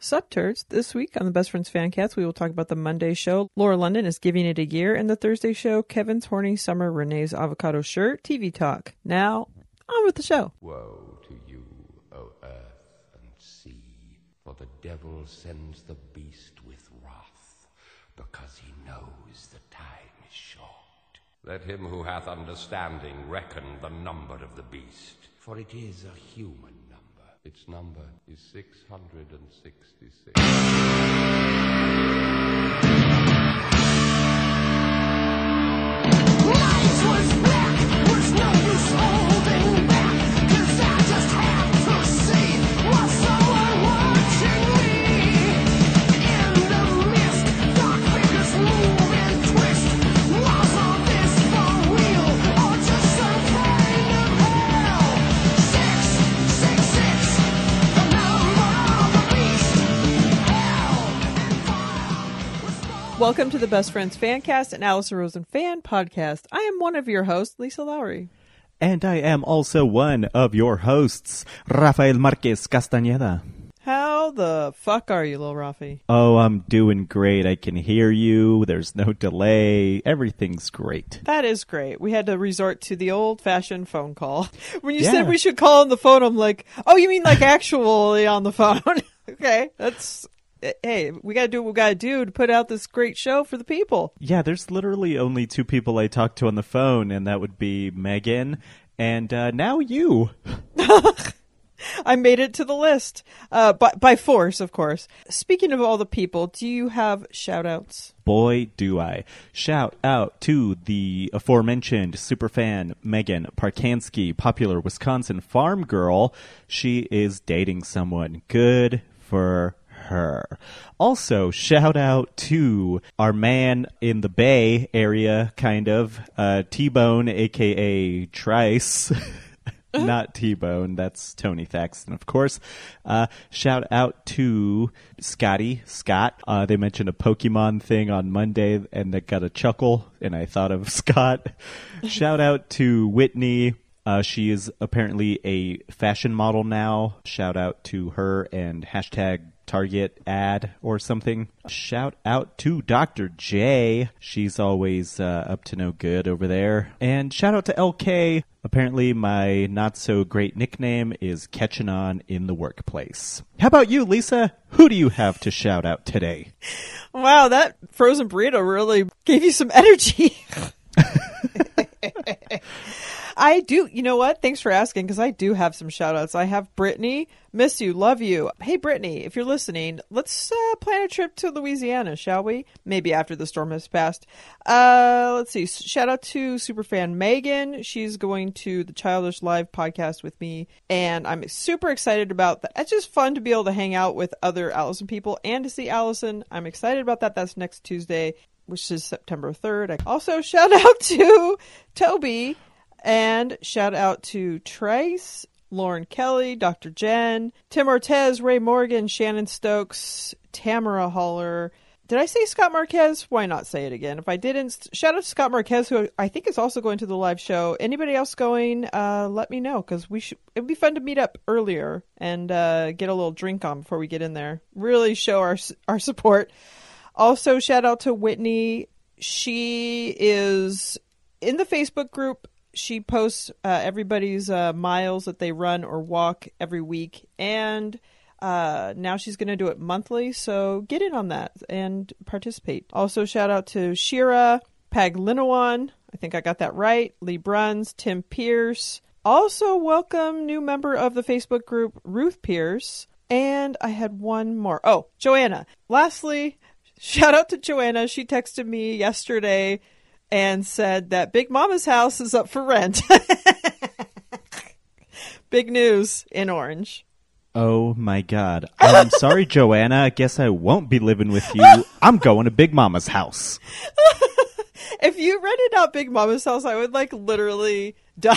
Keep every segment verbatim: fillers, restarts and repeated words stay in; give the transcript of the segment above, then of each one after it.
Subturds. This week on the Best Friends Fan Cast, we will talk about the Monday show, Laura London is giving it a year, and the Thursday show, Kevin's Horny Summer, Renee's Avocado Shirt, T V Talk. Now, on with the show. Woe to you, O earth and sea, for the devil sends the beast with wrath, because he knows the time is short. Let him who hath understanding reckon the number of the beast, for it is a human number. Its number is six hundred sixty-six. Life was black, was no use holding back, 'cause I just had to see what's someone watching me. Welcome to the Best Friends Fancast and Alison Rosen Fan Podcast. I am one of your hosts, Lisa Lowry. And I am also one of your hosts, Rafael Marquez Castañeda. How the fuck are you, little Rafi? Oh, I'm doing great. I can hear you. There's no delay. Everything's great. That is great. We had to resort to the old-fashioned phone call. When you yeah. said we should call on the phone, I'm like, oh, you mean like actually on the phone? Okay, that's... Hey, we got to do what we got to do to put out this great show for the people. Yeah, there's literally only two people I talk to on the phone, and that would be Megan and uh, now you. I made it to the list uh, by, by force, of course. Speaking of all the people, do you have shout-outs? Boy, do I. Shout out to the aforementioned superfan Megan Parkansky, popular Wisconsin farm girl. She is dating someone. Good for her. Also, shout out to our man in the Bay Area, kind of, uh, T-Bone, a k a. Trice. Not T-Bone, that's Tony Thaxton, of course. Uh, shout out to Scotty Scott. Uh, they mentioned a Pokemon thing on Monday, and that got a chuckle, and I thought of Scott. Shout out to Whitney. Uh, she is apparently a fashion model now. Shout out to her and hashtag Target ad or something. Shout out to Doctor J. She's always uh, up to no good over there. And shout out to L K. Apparently my not so great nickname is catching on in the workplace. How about you, Lisa? Who do you have to shout out today? Wow, that frozen burrito really gave you some energy. I do. You know what? Thanks for asking, because I do have some shout outs. I have Brittany. Miss you. Love you. Hey, Brittany, if you're listening, let's uh, plan a trip to Louisiana, shall we? Maybe after the storm has passed. Uh, let's see. Shout out to superfan Megan. She's going to the Childish Live podcast with me, and I'm super excited about that. It's just fun to be able to hang out with other Allison people and to see Allison. I'm excited about that. That's next Tuesday, which is September third. I also shout out to Toby. And shout out to Trace, Lauren Kelly, Doctor Jen, Tim Ortiz, Ray Morgan, Shannon Stokes, Tamara Haller. Did I say Scott Marquez? Why not say it again? If I didn't, shout out to Scott Marquez, who I think is also going to the live show. Anybody else going, uh, let me know, because we should, it'd be fun to meet up earlier and uh, get a little drink on before we get in there. Really show our our support. Also, shout out to Whitney. She is in the Facebook group. She posts uh, everybody's uh, miles that they run or walk every week. And uh, now she's going to do it monthly. So get in on that and participate. Also, shout out to Shira, Paglinawan. I think I got that right. Lee Bruns, Tim Pierce. Also welcome new member of the Facebook group, Ruth Pierce. And I had one more. Oh, Joanna. Lastly, shout out to Joanna. She texted me yesterday and said that Big Mama's house is up for rent. Big news in Orange. Oh, my God. I'm sorry, Joanna. I guess I won't be living with you. I'm going to Big Mama's house. If you rented out Big Mama's house, I would, like, literally die.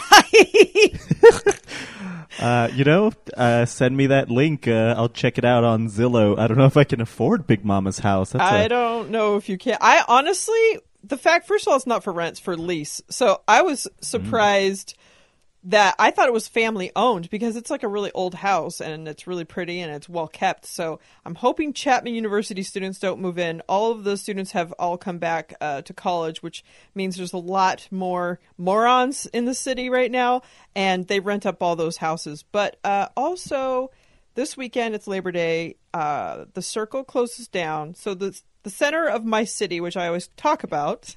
uh, you know, uh, send me that link. Uh, I'll check it out on Zillow. I don't know if I can afford Big Mama's house. That's I a... don't know if you can. I honestly... The fact, first of all, it's not for rent, it's for lease. So I was surprised that I thought it was family owned because it's like a really old house and it's really pretty and it's well kept. So I'm hoping Chapman University students don't move in. All of those students have all come back uh, to college, which means there's a lot more morons in the city right now, and they rent up all those houses. But uh, also this weekend, it's Labor Day. Uh, the circle closes down. So the the center of my city, which I always talk about,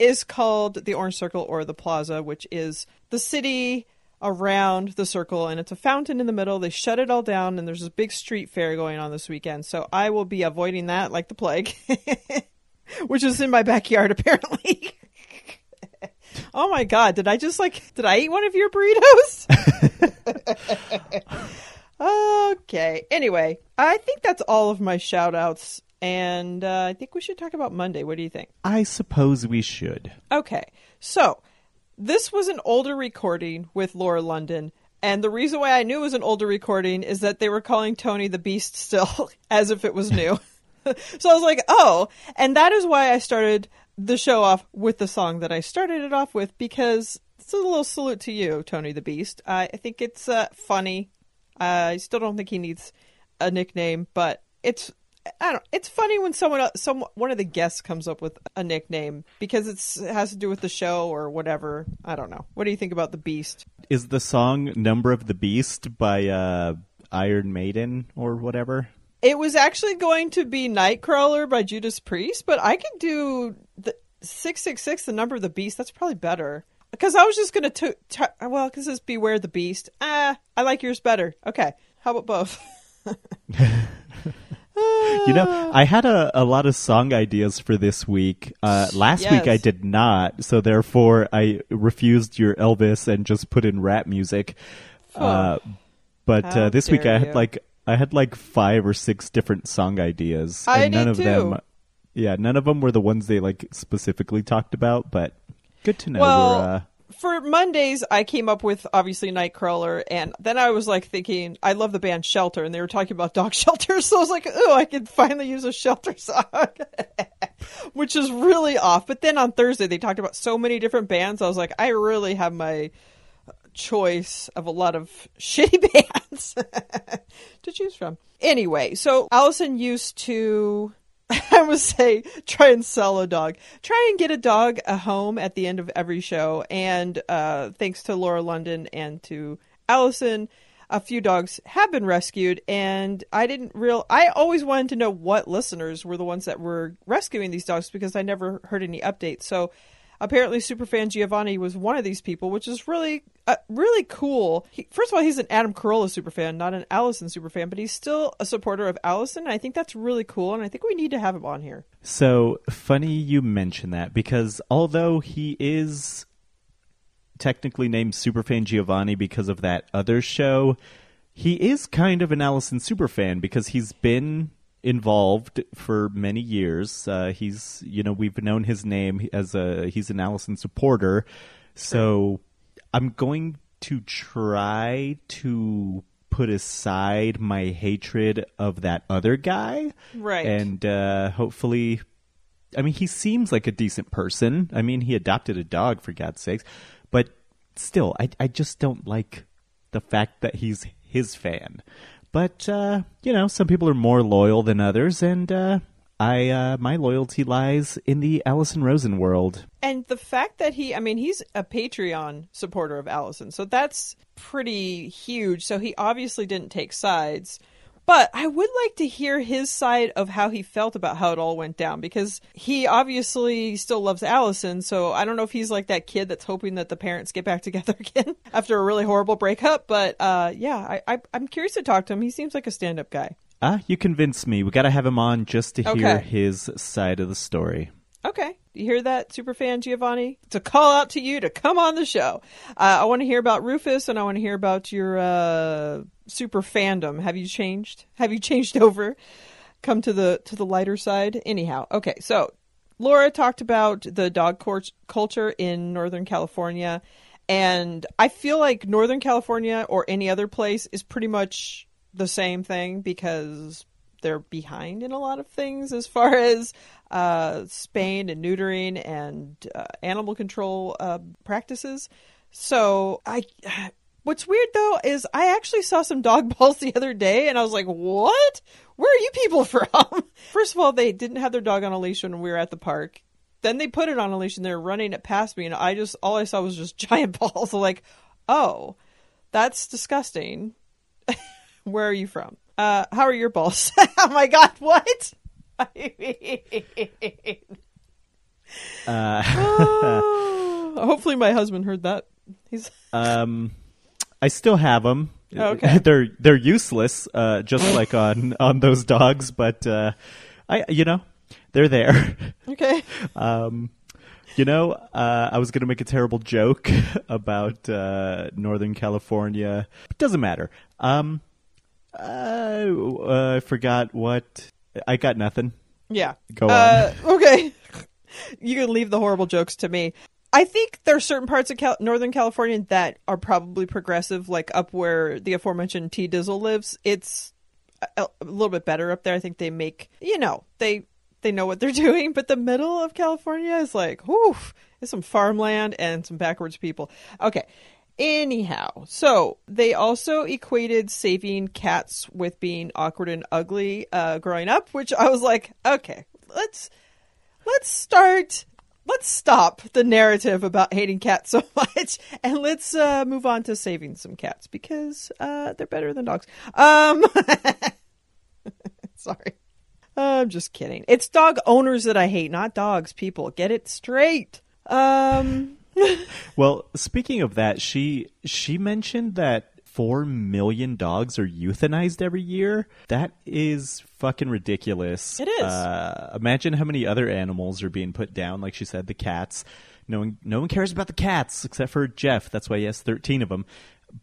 is called the Orange Circle or the Plaza, which is the city around the circle, and it's a fountain in the middle. They shut it all down, and there's this big street fair going on this weekend. So I will be avoiding that like the plague, which is in my backyard apparently. Oh my God, did I just like, did I eat one of your burritos? Okay. Anyway, I think that's all of my shout outs. And uh, I think we should talk about Monday. What do you think? I suppose we should. Okay. So this was an older recording with Laura London. And the reason why I knew it was an older recording is that they were calling Tony the Beast still as if it was new. So I was like, oh, and that is why I started the show off with the song that I started it off with, because it's a little salute to you, Tony the Beast. I, I think it's uh, funny. Uh, I still don't think he needs a nickname, but it's I don't. It's funny when someone, some one of the guests comes up with a nickname because it's, it has to do with the show or whatever. I don't know. What do you think about the Beast? Is the song "Number of the Beast" by uh, Iron Maiden or whatever? It was actually going to be "Nightcrawler" by Judas Priest, but I could do the six six six, the number of the beast. That's probably better. Because I was just going to, t- well, because it's Beware the Beast. Ah, I like yours better. Okay. How about both? You know, I had a, a lot of song ideas for this week. Uh, last yes. week I did not. So therefore I refused your Elvis and just put in rap music. Oh. Uh, but uh, this week I had you. like, I had like five or six different song ideas. I and none of too. them. Yeah. None of them were the ones they like specifically talked about, but. Good to know. Well, uh... for Mondays, I came up with, obviously, Nightcrawler. And then I was, like, thinking, I love the band Shelter. And they were talking about dog shelters. So I was like, ooh, I could finally use a Shelter song, which is really off. But then on Thursday, they talked about so many different bands. I was like, I really have my choice of a lot of shitty bands to choose from. Anyway, so Allison used to... I would say try and sell a dog. Try and get a dog a home at the end of every show. And uh, thanks to Laura London and to Allison, a few dogs have been rescued. And I didn't real. I always wanted to know what listeners were the ones that were rescuing these dogs because I never heard any updates. So apparently superfan Giovanni was one of these people, which is really, uh, really cool. He, first of all, he's an Adam Carolla superfan, not an Allison superfan, but he's still a supporter of Allison. And I think that's really cool. And I think we need to have him on here. So funny you mention that, because although he is technically named superfan Giovanni because of that other show, he is kind of an Allison superfan because he's been... involved for many years. Uh, he's, you know, we've known his name as a, he's an Allison supporter. So I'm going to try to put aside my hatred of that other guy. Right. And uh, hopefully, I mean, he seems like a decent person. I mean, he adopted a dog for God's sakes, but still, I, I just don't like the fact that he's his fan. But, uh, you know, some people are more loyal than others, and uh, I uh, my loyalty lies in the Alison Rosen world. And the fact that he, I mean, he's a Patreon supporter of Allison, so that's pretty huge. So he obviously didn't take sides. But I would like to hear his side of how he felt about how it all went down, because he obviously still loves Allison. So I don't know if he's like that kid that's hoping that the parents get back together again after a really horrible breakup. But uh, yeah, I, I, I'm curious to talk to him. He seems like a stand-up guy. Ah, uh, you convinced me. We got to have him on just to hear okay. his side of the story. Okay. You hear that, superfan Giovanni? It's a call out to you to come on the show. Uh, I want to hear about Rufus, and I want to hear about your uh, super fandom. Have you changed? Have you changed over? Come to the to the lighter side? Anyhow, okay. So Laura talked about the dog cor- culture in Northern California, and I feel like Northern California or any other place is pretty much the same thing because... they're behind in a lot of things as far as uh, spaying and neutering and uh, animal control uh, practices. So I, what's weird though, is I actually saw some dog balls the other day and I was like, what? Where are you people from? First of all, they didn't have their dog on a leash when we were at the park. Then they put it on a leash and they're running it past me. And I just, all I saw was just giant balls. I'm like, oh, that's disgusting. Where are you from? Uh, how are your balls? Oh my God. What? I mean... Uh, oh, hopefully my husband heard that. He's um, I still have them. Okay. They're they're useless, uh, just like on, on those dogs. But uh, I, you know, they're there. Okay. Um, you know, uh, I was gonna make a terrible joke about uh, Northern California. It doesn't matter. Um, uh, uh, I forgot what. I got nothing. Yeah. Go uh, on. Okay. You can leave the horrible jokes to me. I think there are certain parts of Cal- Northern California that are probably progressive, like up where the aforementioned T. Dizzle lives. It's a, a little bit better up there. I think they make, you know, they they know what they're doing. But the middle of California is like, whew, it's some farmland and some backwards people. Okay. Anyhow, so they also equated saving cats with being awkward and ugly uh, growing up, which I was like, okay, let's... Let's start, let's stop the narrative about hating cats so much and let's uh, move on to saving some cats because uh, they're better than dogs. Um, sorry. Uh, I'm just kidding. It's dog owners that I hate, not dogs, people. Get it straight. Um... Well, speaking of that, she she mentioned that four million dogs are euthanized every year. That is fucking ridiculous. It is. Uh, imagine how many other animals are being put down. Like she said, the cats. No one, no one cares about the cats except for Jeff. That's why he has thirteen of them.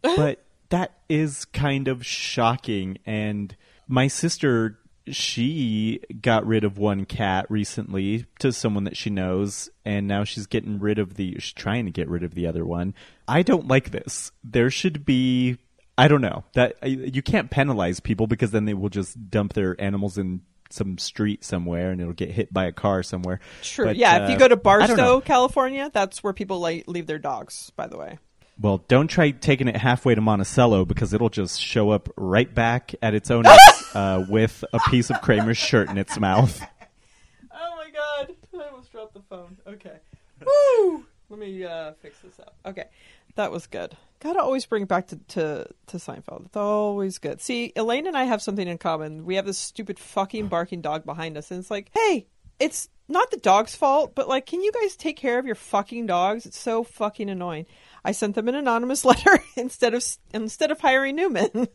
But that is kind of shocking. And my sister, she got rid of one cat recently to someone that she knows, and now she's getting rid of the she's trying to get rid of the other one. I don't like this. There should be I don't know that you can't penalize people because then they will just dump their animals in some street somewhere and it'll get hit by a car somewhere. True. But, yeah, uh, if you go to Barstow, California, that's where people like leave their dogs, by the way. Well, don't try taking it halfway to Monticello because it'll just show up right back at its own house uh, with a piece of Kramer's shirt in its mouth. Oh, my God. I almost dropped the phone. Okay. Woo! Let me uh, fix this up. Okay. That was good. Gotta always bring it back to, to, to Seinfeld. It's always good. See, Elaine and I have something in common. We have this stupid fucking barking dog behind us. And it's like, hey, it's not the dog's fault, but like, can you guys take care of your fucking dogs? It's so fucking annoying. I sent them an anonymous letter instead of instead of hiring Newman.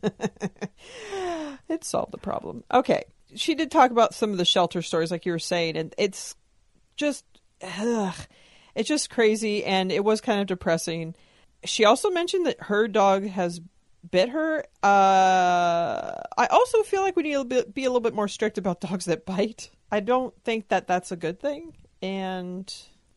It solved the problem. Okay. She did talk about some of the shelter stories like you were saying, and it's just, ugh, it's just crazy, and it was kind of depressing. She also mentioned that her dog has bit her. Uh, I also feel like we need to be a little bit more strict about dogs that bite. I don't think that that's a good thing, and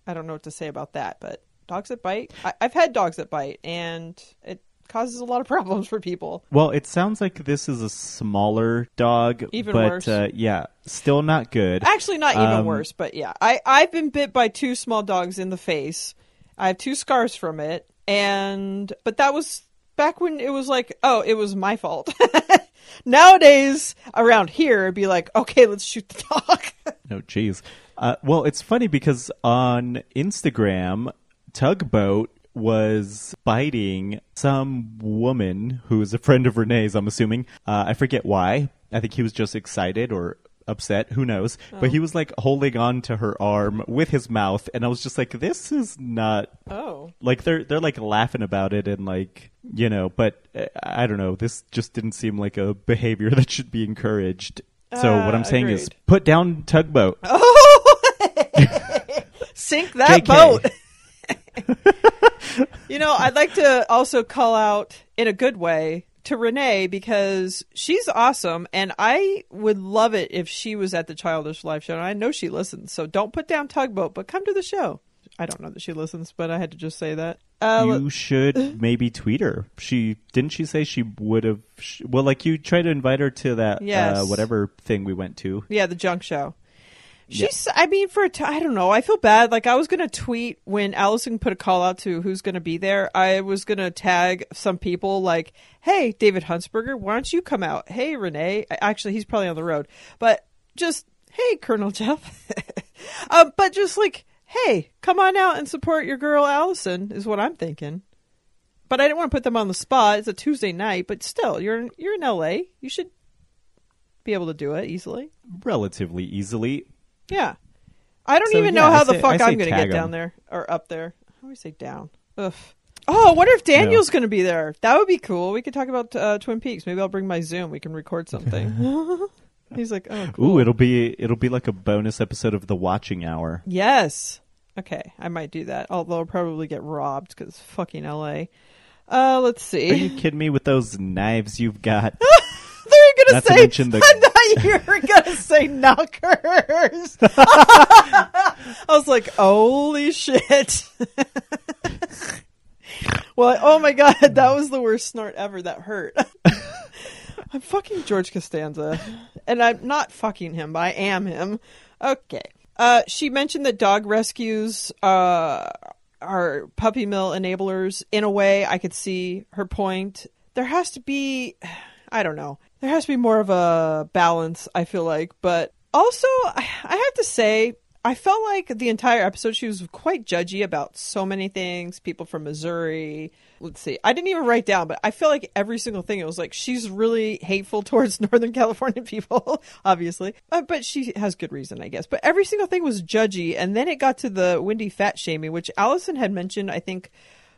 I don't know what to say about that, but dogs that bite? I- I've had dogs that bite, and it causes a lot of problems for people. Well, it sounds like this is a smaller dog. Even but, worse. Uh, yeah, still not good. Actually, not even um, worse, but yeah. I- I've been bit by two small dogs in the face. I have two scars from it, and but that was back when it was like, oh, it was my fault. Nowadays, around here, it'd be like, okay, let's shoot the dog. Oh, geez. Uh, well, it's funny because on Instagram... Tugboat was biting some woman who is a friend of Renee's, I'm assuming. Uh, I forget why. I think he was just excited or upset. Who knows? Oh. But he was like holding on to her arm with his mouth. And I was just like, this is not... Oh. Like they're, they're like laughing about it and like, you know, but I don't know. This just didn't seem like a behavior that should be encouraged. So uh, what I'm saying agreed. is put down Tugboat. Oh! Sink that J K boat! You know, I'd like to also call out in a good way to Renee because she's awesome and I would love it if she was at the Childish Live show, and I know she listens, so don't put down Tugboat, but come to the show. I don't know that she listens, but I had to just say that. Uh, you let... should maybe tweet her. She didn't she say she would have sh- well like you tried to invite her to that yes. uh, whatever thing we went to. Yeah, the junk show. She's, yeah. I mean, for a t- I don't know. I feel bad. Like, I was going to tweet when Allison put a call out to who's going to be there. I was going to tag some people like, hey, David Huntsberger, why don't you come out? Hey, Renee. Actually, he's probably on the road. But just, hey, Colonel Jeff. um, but just like, hey, come on out and support your girl Allison is what I'm thinking. But I didn't want to put them on the spot. It's a Tuesday night. But still, you're you're in L A. You should be able to do it easily. Relatively easily. Yeah. I don't so, even know yeah, how say, the fuck I'm going to get down there or up there. How do I say down? Ugh. Oh, I wonder if Daniel's no. going to be there. That would be cool. We could talk about uh, Twin Peaks. Maybe I'll bring my Zoom. We can record something. He's like, oh, cool. Ooh, it'll be, it'll be like a bonus episode of The Watching Hour. Yes. Okay. I might do that. Although I'll probably get robbed because fucking L A. Uh, let's see. Are you kidding me with those knives you've got? They're going to say... To mention the... I thought you were going to say knockers. I was like, holy shit. Well, oh my God, that was the worst snort ever. That hurt. I'm fucking George Costanza. And I'm not fucking him, but I am him. Okay. Uh, she mentioned that dog rescues... Uh, our puppy mill enablers. In a way, I could see her point. There has to be, I don't know, there has to be more of a balance, I feel like. But also, I have to say, I felt like the entire episode, she was quite judgy about so many things. People from Missouri. Let's see. I didn't even write down, but I feel like every single thing, it was like, she's really hateful towards Northern California people, obviously. Uh, but she has good reason, I guess. But every single thing was judgy. And then it got to the Wendy fat shaming, which Allison had mentioned, I think,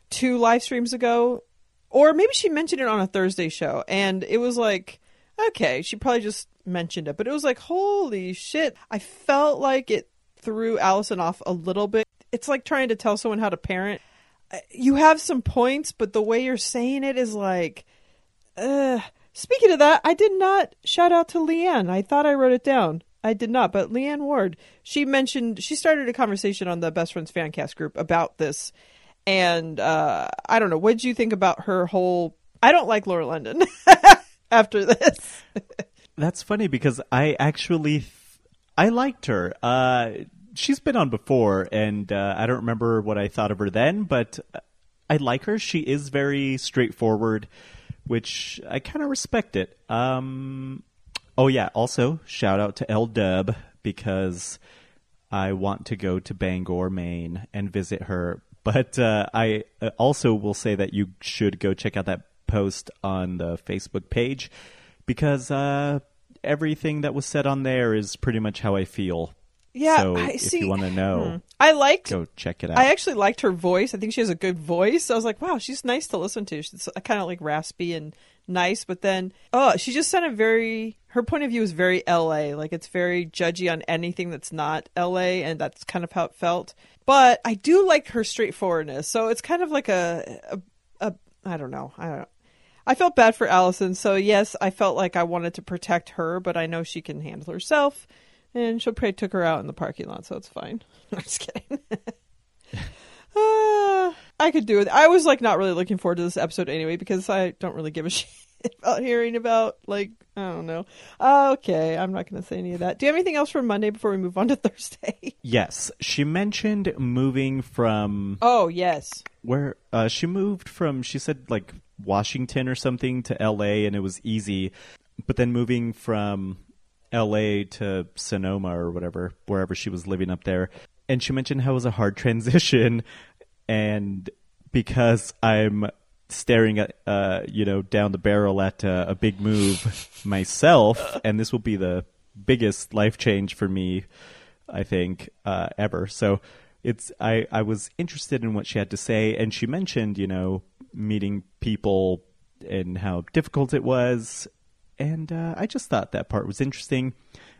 two live streams ago. Or maybe she mentioned it on a Thursday show. And it was like, okay, she probably just mentioned it. But it was like, holy shit. I felt like it threw Allison off a little bit. It's like trying to tell someone how to parent. You have some points, but the way you're saying it is like, uh, speaking of that, I did not shout out to Leanne. I thought I wrote it down. I did not, but Leanne Ward, she mentioned, she started a conversation on the Best Friends Fancast group about this. And, uh, I don't know. What'd you think about her whole, I don't like Laura London after this. That's funny because I actually th- I liked her. Uh, she's been on before, and uh, I don't remember what I thought of her then, but I like her. She is very straightforward, which I kind of respect it. Um, oh, yeah. Also, shout out to L-Dub, because I want to go to Bangor, Maine, and visit her. But uh, I also will say that you should go check out that post on the Facebook page, because... Uh, everything that was said on there is pretty much how I feel. Yeah, so I see. If you want to know, I liked. Go check it out. I actually liked her voice. I think she has a good voice. I was like, wow, she's nice to listen to. She's kind of like raspy and nice, but then oh, she just sounded very. Her point of view is very L A. Like it's very judgy on anything that's not L A, and that's kind of how it felt. But I do like her straightforwardness. So it's kind of like a, a, a I don't know. I don't know. I felt bad for Allison, so yes, I felt like I wanted to protect her, but I know she can handle herself, and she'll probably took her out in the parking lot, so it's fine. I'm just kidding. uh, I could do it. I was, like, not really looking forward to this episode anyway, because I don't really give a shit about hearing about, like, I don't know. Uh, okay, I'm not going to say any of that. Do you have anything else from Monday before we move on to Thursday? Yes. She mentioned moving from... Oh, yes. Where uh, she moved from, she said, like... Washington or something to L A, and it was easy, but then moving from L A to Sonoma or whatever, wherever she was living up there, and she mentioned how it was a hard transition, and because I'm staring at uh you know down the barrel at uh, a big move myself, and this will be the biggest life change for me I think uh ever, so it's I I was interested in what she had to say, and she mentioned you know meeting people and how difficult it was, and uh, I just thought that part was interesting.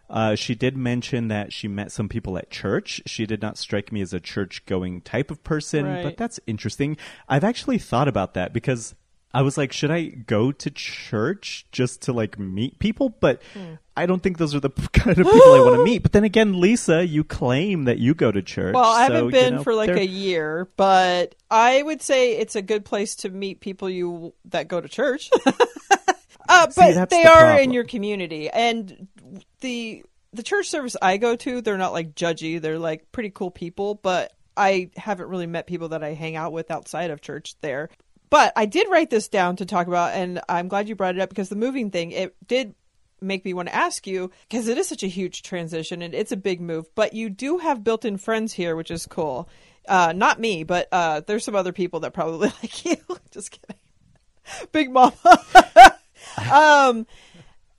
Uh, she did mention that she met some people at church. She did not strike me as a church-going type of person, right. But that's interesting. I've actually thought about that because I was like, should I go to church just to like meet people? But mm. I don't think those are the kind of people I want to meet. But then again, Lisa, you claim that you go to church. Well, I so, haven't been you know, for like they're... a year, but I would say it's a good place to meet people you that go to church. uh, See, but they the are problem. In your community. And the the church service I go to, they're not like judgy. They're like pretty cool people, but I haven't really met people that I hang out with outside of church there. But I did write this down to talk about, and I'm glad you brought it up because the moving thing, it did make me want to ask you because it is such a huge transition and it's a big move, but you do have built-in friends here, which is cool. Uh, not me, but uh, there's some other people that probably like you. Just kidding. Big Mama. um,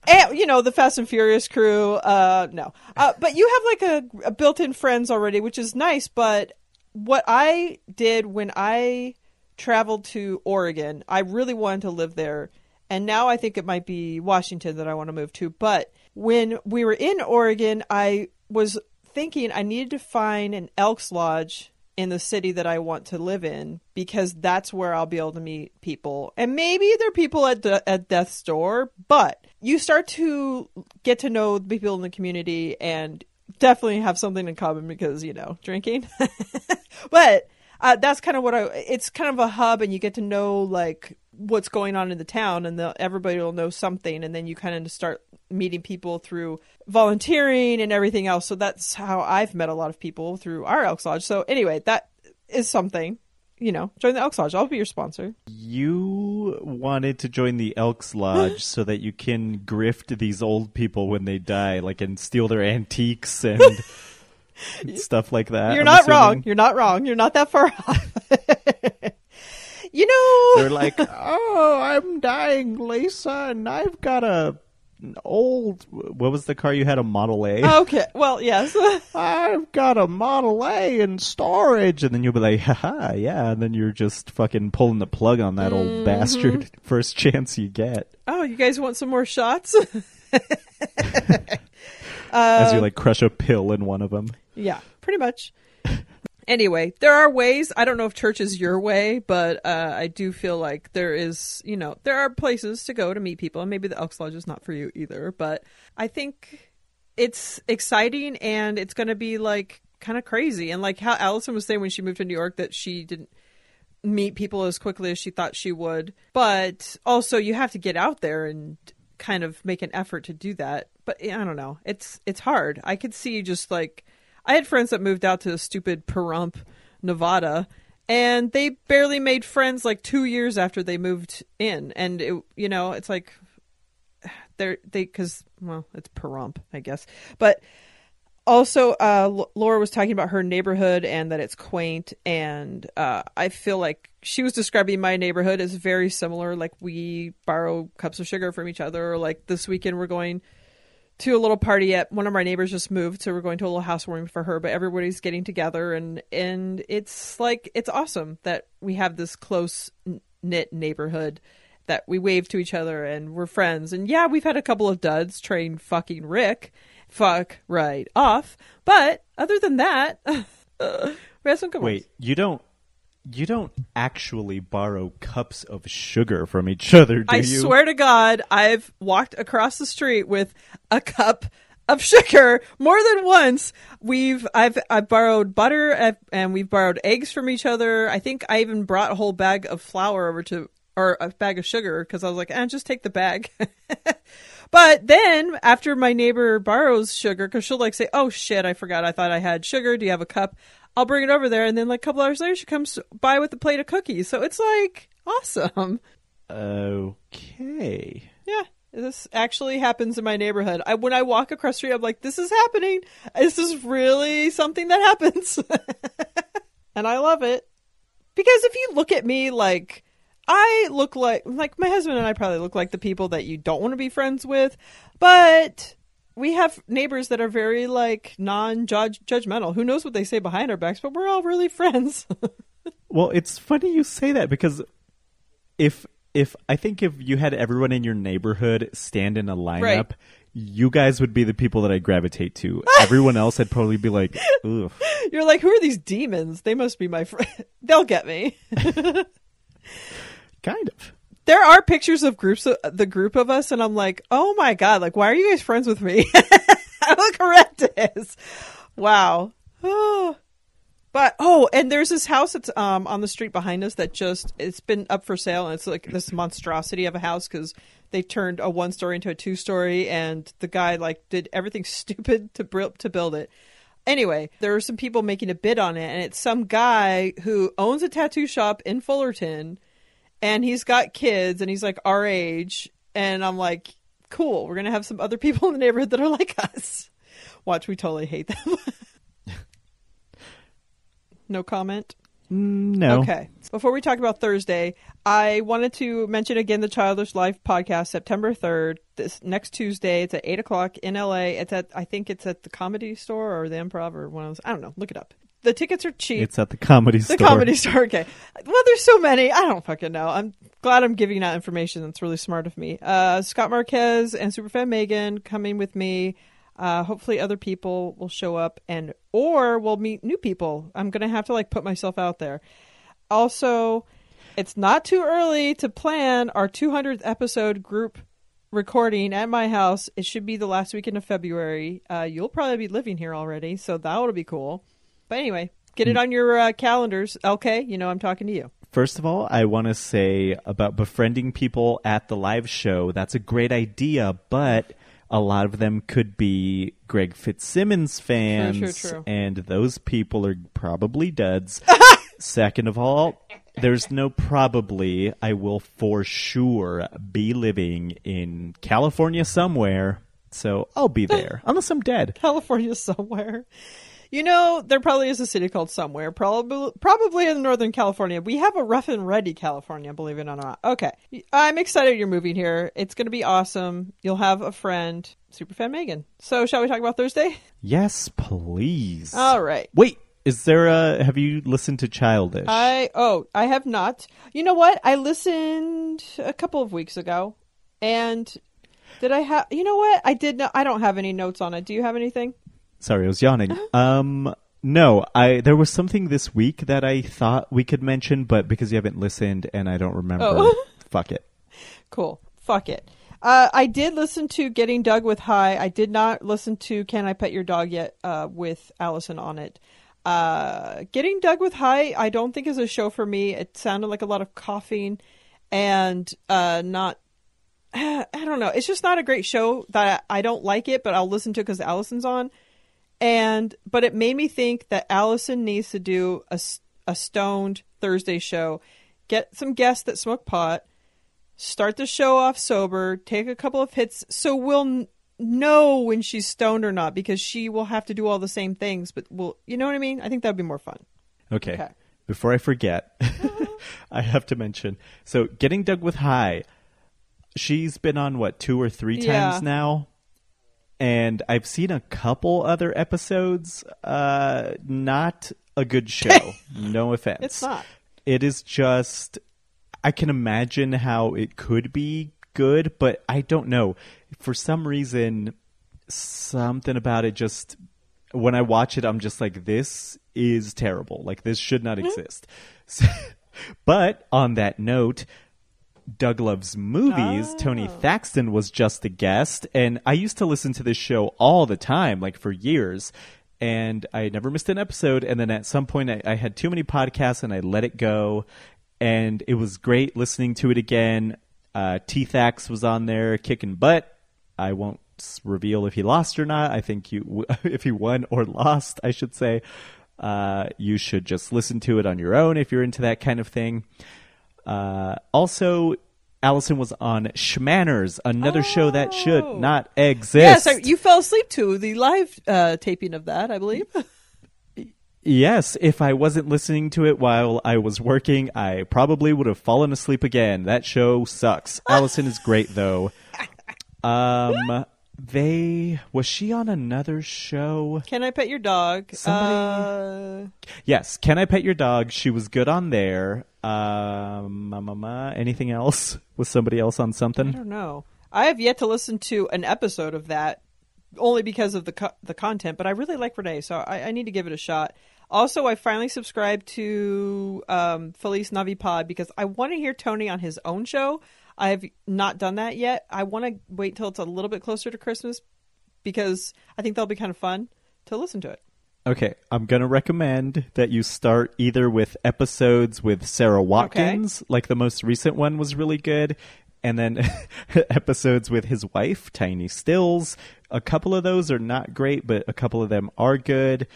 and, you know, the Fast and Furious crew. Uh, no. Uh, but you have like a, a built-in friends already, which is nice. But what I did when I traveled to Oregon, I really wanted to live there. And now I think it might be Washington that I want to move to. But when we were in Oregon, I was thinking I needed to find an Elks Lodge in the city that I want to live in, because that's where I'll be able to meet people. And maybe they're people at de- at death's door, but you start to get to know the people in the community and definitely have something in common because, you know, drinking. But uh, that's kind of what I, it's kind of a hub, and you get to know like what's going on in the town, and the, everybody will know something. And then you kind of start meeting people through volunteering and everything else. So that's how I've met a lot of people through our Elks Lodge. So anyway, that is something, you know, join the Elks Lodge. I'll be your sponsor. You wanted to join the Elks Lodge so that you can grift these old people when they die, like, and steal their antiques and stuff like that. You're I'm not assuming. wrong. You're not wrong. You're not that far off. You know, they're like, oh, I'm dying, Lisa, and I've got a An old, what was the car you had? A Model A? Okay, well, yes. I've got a Model A in storage. And then you'll be like, haha, yeah. And then you're just fucking pulling the plug on that mm-hmm. old bastard first chance you get. Oh, you guys want some more shots? As you like crush a pill in one of them. Yeah, pretty much. Anyway, there are ways. I don't know if church is your way, but uh, I do feel like there is, you know, there are places to go to meet people. And maybe the Elks Lodge is not for you either. But I think it's exciting, and it's going to be like kind of crazy. And like how Alison was saying when she moved to New York, that she didn't meet people as quickly as she thought she would. But also you have to get out there and kind of make an effort to do that. But I don't know. It's it's hard. I could see just like, I had friends that moved out to stupid Pahrump, Nevada, and they barely made friends like two years after they moved in. And, it, you know, it's like they're they because, well, it's Pahrump, I guess. But also uh, Laura was talking about her neighborhood and that it's quaint. And uh, I feel like she was describing my neighborhood as very similar. Like we borrow cups of sugar from each other. Or like this weekend we're going to a little party at one of my neighbors just moved, so we're going to a little housewarming for her, but everybody's getting together, and and it's like it's awesome that we have this close knit neighborhood that we wave to each other and we're friends. And yeah, we've had a couple of duds, train fucking Rick, fuck right off, but other than that, uh, we have some good wait ones. you don't You don't actually borrow cups of sugar from each other, do you? I swear to God, I've walked across the street with a cup of sugar more than once. We've, I've, I've borrowed butter I've, and we've borrowed eggs from each other. I think I even brought a whole bag of flour over to, or a bag of sugar, because I was like, eh, just take the bag. But then after my neighbor borrows sugar, because she'll like say, oh shit, I forgot. I thought I had sugar. Do you have a cup? I'll bring it over there, and then like a couple hours later, she comes by with a plate of cookies. So it's like awesome. Okay. Yeah, this actually happens in my neighborhood. I when I walk across the street, I'm like, "This is happening. This is really something that happens," and I love it because if you look at me, like I look like like my husband and I probably look like the people that you don't want to be friends with, but we have neighbors that are very, like, non-judgmental. Who knows what they say behind our backs, but we're all really friends. Well, it's funny you say that, because if if I think if you had everyone in your neighborhood stand in a lineup, right, you guys would be the people that I gravitate to. Everyone else I'd probably be like, ugh. You're like, who are these demons? They must be my friend. They'll get me. Kind of. There are pictures of groups, of, the group of us, and I'm like, oh my God, like, why are you guys friends with me? I look horrendous. Wow. Oh, But, oh, and there's this house that's um, on the street behind us that just, it's been up for sale. And it's like this monstrosity of a house because they turned a one story into a two story. And the guy like did everything stupid to br- to build it. Anyway, there were some people making a bid on it. And it's some guy who owns a tattoo shop in Fullerton. And he's got kids and he's like our age. And I'm like, cool, we're going to have some other people in the neighborhood that are like us. Watch, we totally hate them. No comment? No. Okay. Before we talk about Thursday, I wanted to mention again the Childish Live podcast, September third, this next Tuesday. It's at eight o'clock in L A. It's at, I think it's at the Comedy Store or the Improv or one of those. I don't know. Look it up. The tickets are cheap. It's at the Comedy the Store. The Comedy Store. Okay. Well, there's so many. I don't fucking know. I'm glad I'm giving out information. That's really smart of me. Uh, Scott Marquez and Superfan Megan coming with me. Uh, hopefully other people will show up and or we'll meet new people. I'm going to have to like put myself out there. Also, it's not too early to plan our two hundredth episode group recording at my house. It should be the last weekend of February. Uh, you'll probably be living here already, so that'll be cool. But anyway, get it on your uh, calendars. L K, you know I'm talking to you. First of all, I want to say about befriending people at the live show. That's a great idea, but a lot of them could be Greg Fitzsimmons fans, true, true, true. And those people are probably duds. Second of all, there's no probably. I will for sure be living in California somewhere, so I'll be there. Unless I'm dead. California somewhere. You know, there probably is a city called somewhere, probably probably in Northern California. We have a rough and ready California, believe it or not. Okay. I'm excited you're moving here. It's going to be awesome. You'll have a friend, Superfan Megan. So shall we talk about Thursday? Yes, please. All right. Wait, is there a, have you listened to Childish? I, oh, I have not. You know what? I listened a couple of weeks ago and did I have, you know what? I did not, I don't have any notes on it. Do you have anything? Sorry, I was yawning. Um, no, I there was something this week that I thought we could mention, but because you haven't listened and I don't remember, oh. Fuck it. Cool. Fuck it. Uh, I did listen to Getting Doug with High. I did not listen to Can I Pet Your Dog yet uh, with Alison on it. Uh, Getting Doug with High, I don't think is a show for me. It sounded like a lot of coughing and uh, not... I don't know. It's just not a great show that I, I don't like it, but I'll listen to it because Alison's on. And but it made me think that Allison needs to do a, a stoned Thursday show, get some guests that smoke pot, start the show off sober, take a couple of hits. So we'll n- know when she's stoned or not, because she will have to do all the same things. But we'll, you know what I mean? I think that'd be more fun. Okay. okay. Before I forget, I have to mention. So Getting Doug with High, she's been on what, two or three times yeah. now? And I've seen a couple other episodes. Uh, not a good show. No offense. It's not. It is just, I can imagine how it could be good, but I don't know. For some reason, something about it just, when I watch it, I'm just like, this is terrible. Like, this should not mm-hmm. exist. So, but on that note, Doug Loves Movies, oh. Tony Thaxton was just a guest, and I used to listen to this show all the time, like for years, and I never missed an episode, and then at some point I, I had too many podcasts and I let it go, and it was great listening to it again. Uh, T-Thax was on there kicking butt. I won't reveal if he lost or not. I think you, if he won or lost, I should say, uh, you should just listen to it on your own if you're into that kind of thing. Uh, also, Allison was on Schmanners, another oh. show that should not exist. Yes, I, you fell asleep to the live uh, taping of that, I believe. Yes, if I wasn't listening to it while I was working, I probably would have fallen asleep again. That show sucks. Allison is great, though. Um, they was she on another show? Can I Pet Your Dog? Somebody... Uh... Yes, Can I Pet Your Dog? She was good on there. Um, uh, mama, anything else? Was somebody else on something? I don't know. I have yet to listen to an episode of that, only because of the co- the content. But I really like Renee, so I, I need to give it a shot. Also, I finally subscribed to um, Feliz Navipod because I want to hear Tony on his own show. I have not done that yet. I want to wait till it's a little bit closer to Christmas because I think that'll be kind of fun to listen to it. Okay, I'm going to recommend that you start either with episodes with Sarah Watkins, okay. like the most recent one was really good, and then episodes with his wife, Tiny Stills. A couple of those are not great, but a couple of them are good.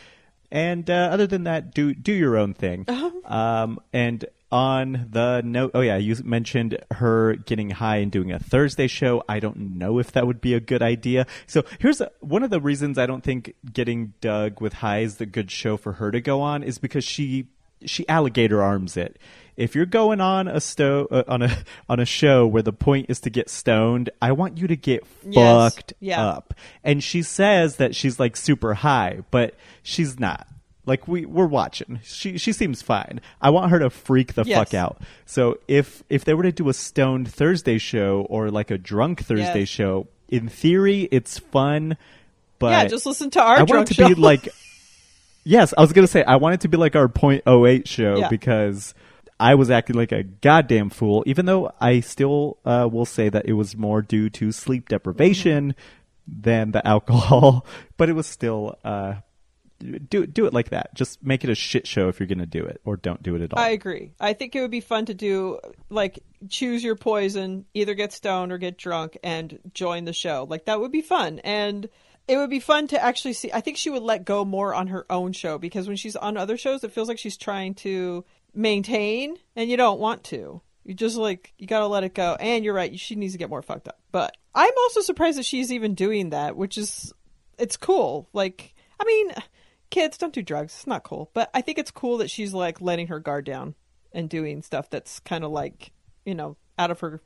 And uh, other than that, do do your own thing. Uh-huh. Um, and on the note, oh yeah, you mentioned her getting high and doing a Thursday show. I don't know if that would be a good idea. So here's a, one of the reasons I don't think Getting Doug with High is the good show for her to go on is because she she alligator arms it. If you're going on a sto- uh, on a on a show where the point is to get stoned, I want you to get yes. fucked yeah. up. And she says that she's like super high, but she's not. Like we we're watching. She she seems fine. I want her to freak the yes. fuck out. So if if they were to do a stoned Thursday show or like a drunk Thursday yes. show, in theory it's fun, but yeah, just listen to our I drunk want it to show. Be like yes, I was gonna say I want it to be like our point oh eight show yeah. because I was acting like a goddamn fool, even though I still uh, will say that it was more due to sleep deprivation mm-hmm. than the alcohol. But it was still uh, do do it like that. Just make it a shit show if you're going to do it, or don't do it at all. I agree. I think it would be fun to do like choose your poison, either get stoned or get drunk, and join the show. Like that would be fun, and it would be fun to actually see. I think she would let go more on her own show, because when she's on other shows, it feels like she's trying to maintain, and you don't want to. You just like you gotta let it go. And you're right, she needs to get more fucked up. But I'm also surprised that she's even doing that, which is it's cool. Like, I mean, kids, don't do drugs, it's not cool, but I think it's cool that she's like letting her guard down and doing stuff that's kind of like, you know, out of her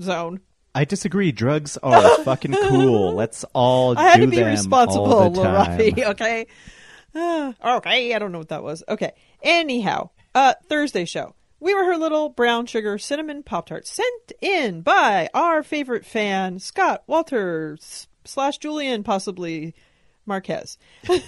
zone. I disagree. Drugs are fucking cool. Let's all I had do to be them responsible all the time. Rafi, okay okay I don't know what that was. Okay, anyhow, Uh, Thursday show. We were her little brown sugar cinnamon Pop-Tart, sent in by our favorite fan, Scott Walter slash Julian, possibly Marquez. uh,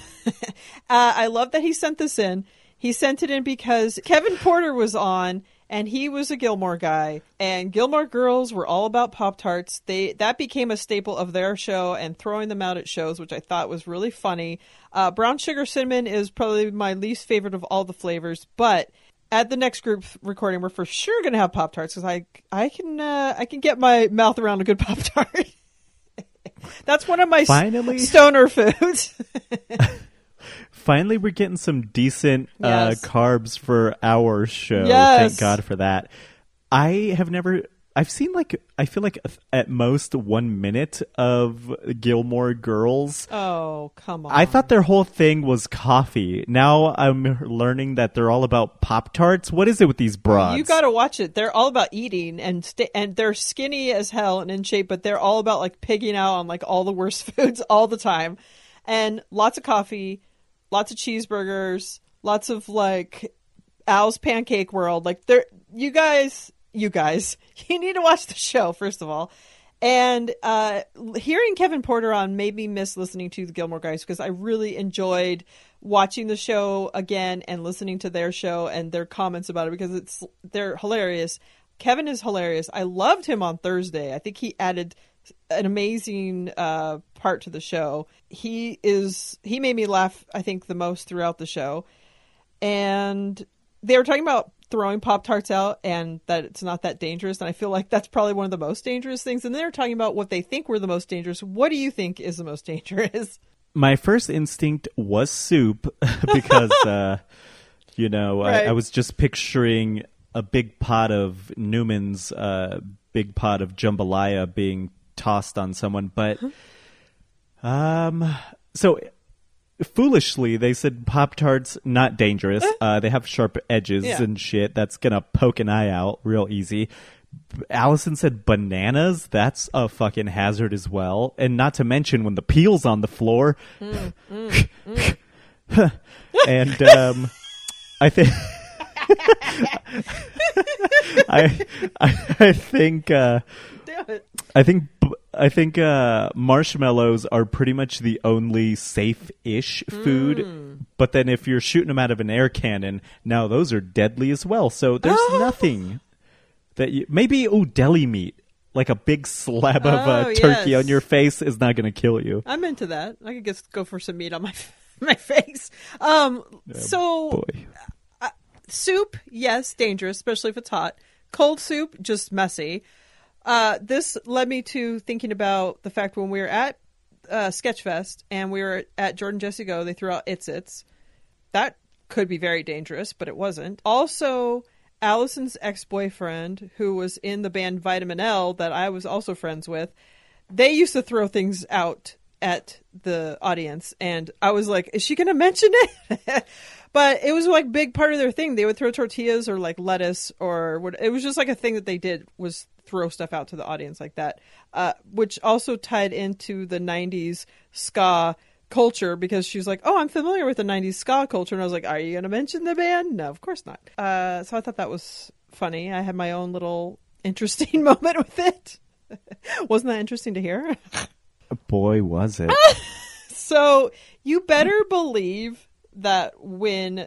I love that he sent this in. He sent it in because Kevin Porter was on, and he was a Gilmore guy, and Gilmore Girls were all about Pop-Tarts. They that became a staple of their show and throwing them out at shows, which I thought was really funny. Uh, brown sugar cinnamon is probably my least favorite of all the flavors, but at the next group recording, we're for sure going to have Pop-Tarts, because I I can uh, I can get my mouth around a good Pop-Tart. That's one of my Finally. stoner foods. Finally, we're getting some decent yes. uh, carbs for our show. Yes. Thank God for that. I have never... I've seen like... I feel like at most one minute of Gilmore Girls. Oh, come on. I thought their whole thing was coffee. Now I'm learning that they're all about Pop-Tarts. What is it with these broads? You got to watch it. They're all about eating, and st- and they're skinny as hell and in shape, but they're all about like pigging out on like all the worst foods all the time. And lots of coffee... lots of cheeseburgers, lots of like Al's Pancake World. Like there, you guys, you guys, you need to watch the show, first of all. And uh, hearing Kevin Porter on made me miss listening to the Gilmore guys, because I really enjoyed watching the show again and listening to their show and their comments about it, because it's they're hilarious. Kevin is hilarious. I loved him on Thursday. I think he added an amazing uh, part to the show. He is, he made me laugh, I think, the most throughout the show. And they were talking about throwing Pop-Tarts out and that it's not that dangerous. And I feel like that's probably one of the most dangerous things. And they were talking about what they think were the most dangerous. What do you think is the most dangerous? My first instinct was soup because, uh, you know, right. I, I was just picturing a big pot of Newman's, uh, big pot of jambalaya being tossed on someone. But um so foolishly they said Pop-Tarts not dangerous, uh they have sharp edges yeah. and shit that's gonna poke an eye out real easy. Allison said bananas, that's a fucking hazard as well, and not to mention when the peel's on the floor. mm, mm, mm. And um I think I, I I think uh I think I think uh, marshmallows are pretty much the only safe-ish food. Mm. But then if you're shooting them out of an air cannon, now those are deadly as well. So there's oh. nothing that you maybe oh deli meat, like a big slab of oh, uh, turkey yes. on your face is not going to kill you. I'm into that. I could just go for some meat on my my face. Um, oh, so uh, soup, yes, dangerous, especially if it's hot. Cold soup, just messy. Uh, this led me to thinking about the fact when we were at uh, Sketchfest and we were at Jordan Jesse Go, they threw out It's It's. That could be very dangerous, but it wasn't. Also, Allison's ex-boyfriend, who was in the band Vitamin L that I was also friends with, they used to throw things out at the audience, and I was like, is she going to mention it? But it was like a big part of their thing. They would throw tortillas or like lettuce or what. It was just like a thing that they did, was throw stuff out to the audience like that, uh, which also tied into the nineties ska culture, because she's like, oh, I'm familiar with the nineties ska culture. And I was like, are you going to mention the band? No, of course not. Uh, so I thought that was funny. I had my own little interesting moment with it. Wasn't that interesting to hear? Boy, was it. So you better believe that when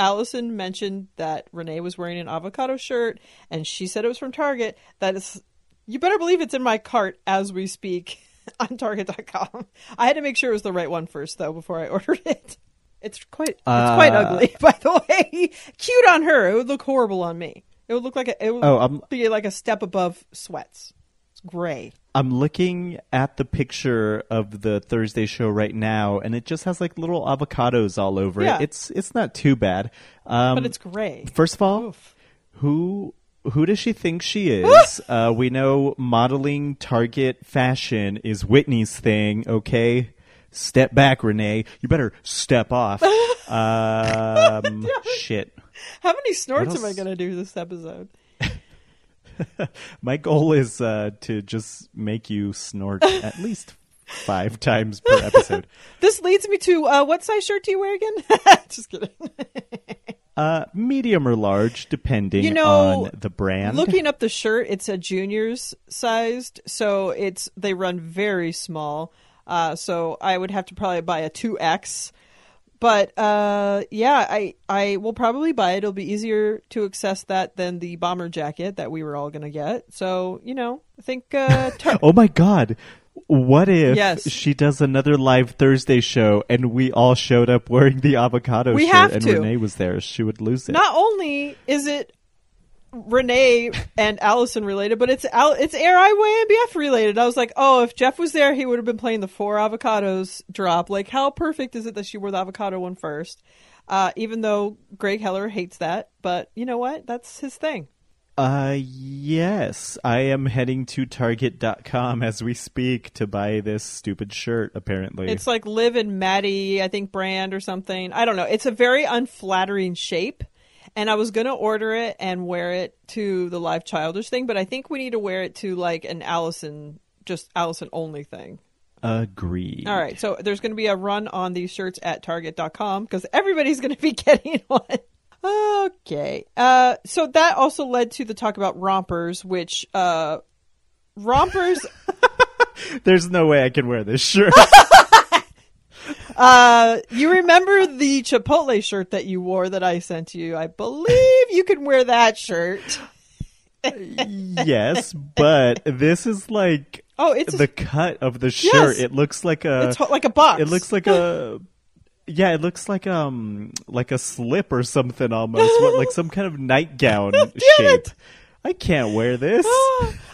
Allison mentioned that Renee was wearing an avocado shirt and she said it was from Target, that is, you better believe it's in my cart as we speak on Target dot com. I had to make sure it was the right one first, though, before I ordered it. It's quite, it's uh, quite ugly, by the way. Cute on her. It would look horrible on me. It would look like a, it would oh, um, be like a step above sweats. It's gray. I'm looking at the picture of the Thursday show right now, and it just has like little avocados all over yeah. it. It's it's not too bad, um, but it's gray. First of all, Oof. who who does she think she is? uh, we know modeling Target fashion is Whitney's thing. Okay, step back, Renee. You better step off. um, shit. How many snorts am I gonna do this episode? My goal is uh, to just make you snort at least five times per episode. This leads me to uh, what size shirt do you wear again? Just kidding. uh, medium or large, depending you know, on the brand. Looking up the shirt, it's a junior's sized, so it's they run very small. Uh, so I would have to probably buy a two X. But uh, yeah, I, I will probably buy it. It'll be easier to access that than the bomber jacket that we were all going to get. So, you know, I think... Uh, tar- oh my God. What if yes. she does another live Thursday show and we all showed up wearing the avocado we shirt have and to. Renee was there? She would lose it. Not only is it Renee and Allison related, but it's Al- it's Air I Y M B F related. I was like, oh, if Jeff was there, he would have been playing the four avocados drop. Like, how perfect is it that she wore the avocado one first? Uh, even though Greg Heller hates that, but you know what? That's his thing. Uh, yes, I am heading to Target dot com as we speak to buy this stupid shirt, apparently. It's like Liv and Maddie, I think, brand or something. I don't know. It's a very unflattering shape. And I was going to order it and wear it to the live Childish thing, but I think we need to wear it to like an Allison, just Allison only thing. Agreed. All right. So there's going to be a run on these shirts at Target dot com because everybody's going to be getting one. Okay. Uh, so that also led to the talk about rompers, which uh, rompers. There's no way I can wear this shirt. Uh, you remember the Chipotle shirt that you wore that I sent you? I believe you can wear that shirt. Yes, but this is like oh, it's the a... cut of the shirt. Yes. It looks like a it's like a box. It looks like a yeah. It looks like um like a slip or something almost, what, like some kind of nightgown shape. It. I can't wear this.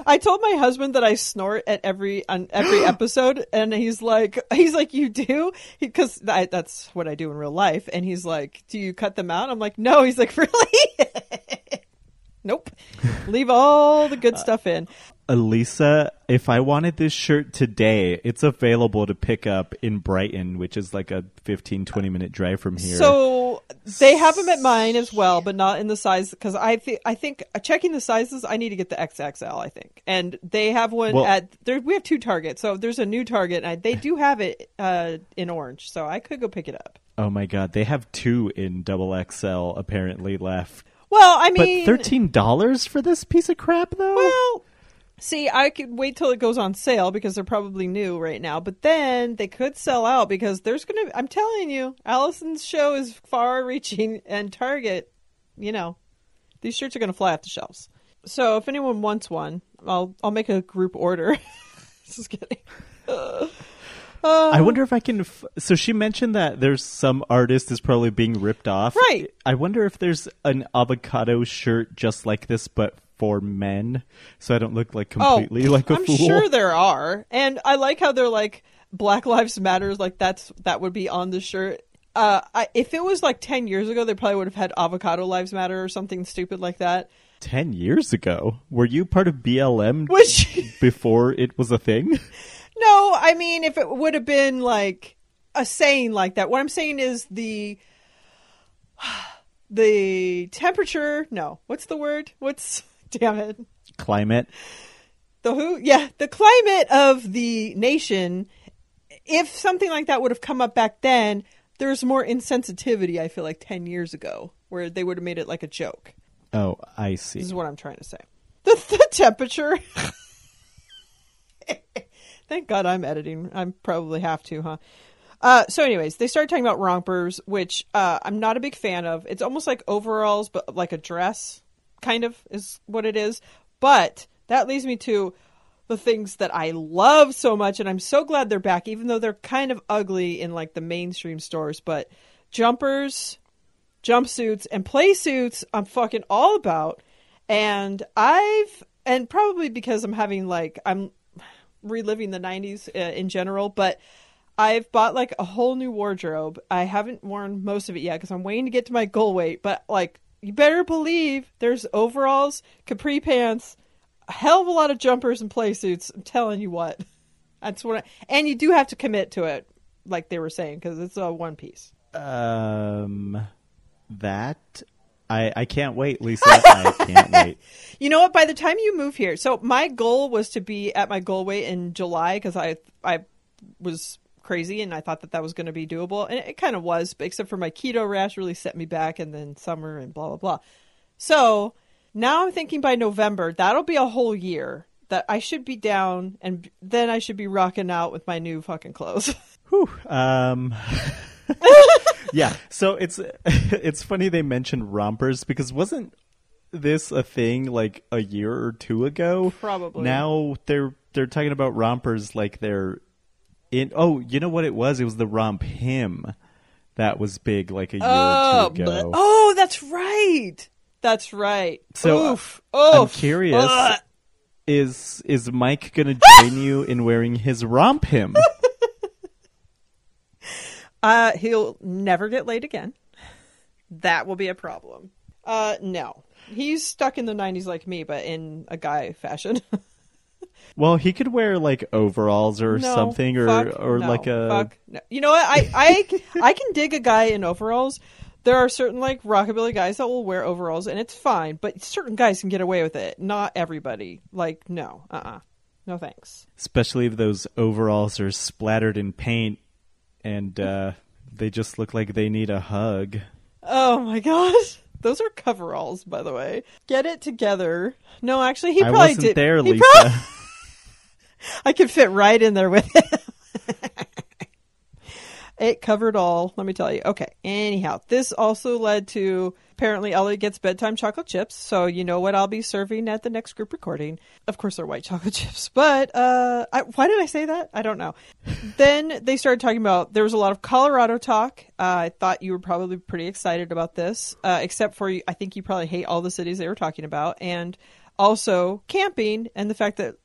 I told my husband that I snort at every on every episode, and he's like, he's like, you do? Because that's what I do in real life. And he's like, do you cut them out? I'm like, no. He's like, really? Nope. Leave all the good stuff in. Elisa, if I wanted this shirt today, it's available to pick up in Brighton, which is like a fifteen, twenty minute drive from here. So they have them at mine as well, but not in the size, because I, th- I think uh, checking the sizes, I need to get the X X L, I think. And they have one well, at, there, we have two Targets. So there's a new Target. And I, they do have it uh, in orange, so I could go pick it up. Oh my God. They have two in double X L apparently left. Well, I mean... But thirteen dollars for this piece of crap, though? Well... See, I could wait till it goes on sale because they're probably new right now. But then they could sell out because there's going to... I'm telling you, Allison's show is far-reaching and Target, you know, these shirts are going to fly off the shelves. So if anyone wants one, I'll I'll make a group order. Just kidding. Uh, I wonder if I can... F- so she mentioned that there's some artist is probably being ripped off. Right. I wonder if there's an avocado shirt just like this, but for men, so I don't look like completely oh, like a I'm fool. I'm sure there are. And I like how they're like, Black Lives Matter, like that's that would be on the shirt. Uh, I, if it was like ten years ago, they probably would have had Avocado Lives Matter or something stupid like that. ten years ago? Were you part of B L M Which... before it was a thing? No, I mean, if it would have been like a saying like that. What I'm saying is the the temperature. No, what's the word? What's, damn it. Climate. The who? Yeah, the climate of the nation. If something like that would have come up back then, there's more insensitivity, I feel like, ten years ago, where they would have made it like a joke. Oh, I see. This is what I'm trying to say. The, the temperature. Thank God I'm editing. I probably have to, huh? Uh, so anyways, they started talking about rompers, which uh, I'm not a big fan of. It's almost like overalls, but like a dress, kind of, is what it is. But that leads me to the things that I love so much, and I'm so glad they're back, even though they're kind of ugly in like the mainstream stores. But jumpers, jumpsuits, and play suits, I'm fucking all about. And I've, and probably because I'm having like, I'm reliving the nineties uh, in general, but I've bought like a whole new wardrobe. I haven't worn most of it yet because I'm waiting to get to my goal weight, but like, you better believe there's overalls, capri pants, a hell of a lot of jumpers and play suits. I'm telling you what. That's what I, and you do have to commit to it, like they were saying, because it's a one piece. Um, that I I can't wait, Lisa. I can't wait. You know what? By the time you move here, so my goal was to be at my goal weight in July because I I was crazy and I thought that that was going to be doable, and it, it kind of was, except for my keto rash really set me back, and then summer and blah blah blah. So now I'm thinking by November, that'll be a whole year that I should be down, and then I should be rocking out with my new fucking clothes. Whew. Um. Yeah. So it's it's funny they mentioned rompers, because wasn't this a thing like a year or two ago? Probably. Now they're they're talking about rompers like they're in. Oh, you know what it was? It was the romp hymn that was big like a year oh, or two ago. But, oh, that's right. That's right. So oof, uh, oof, I'm curious, uh, is is Mike going to join you in wearing his romp hymn? Uh, he'll never get laid again. That will be a problem. Uh, no. He's stuck in the nineties like me, but in a guy fashion. Well, he could wear like overalls or no, something, or, fuck, or no, like a... Fuck, no. You know what? I, I, I can dig a guy in overalls. There are certain like rockabilly guys that will wear overalls and it's fine, but certain guys can get away with it. Not everybody. Like, no, uh-uh. No thanks. Especially if those overalls are splattered in paint. And uh, they just look like they need a hug. Oh, my gosh. Those are coveralls, by the way. Get it together. No, actually, he I probably wasn't did. There, he Lisa. Probably... I could fit right in there with him. It covered all, let me tell you. Okay, anyhow, this also led to, apparently, Ellie gets bedtime chocolate chips. So you know what I'll be serving at the next group recording. Of course, they're white chocolate chips. But uh, I, why did I say that? I don't know. Then they started talking about, there was a lot of Colorado talk. Uh, I thought you were probably pretty excited about this, uh, except for, I think you probably hate all the cities they were talking about. And also camping and the fact that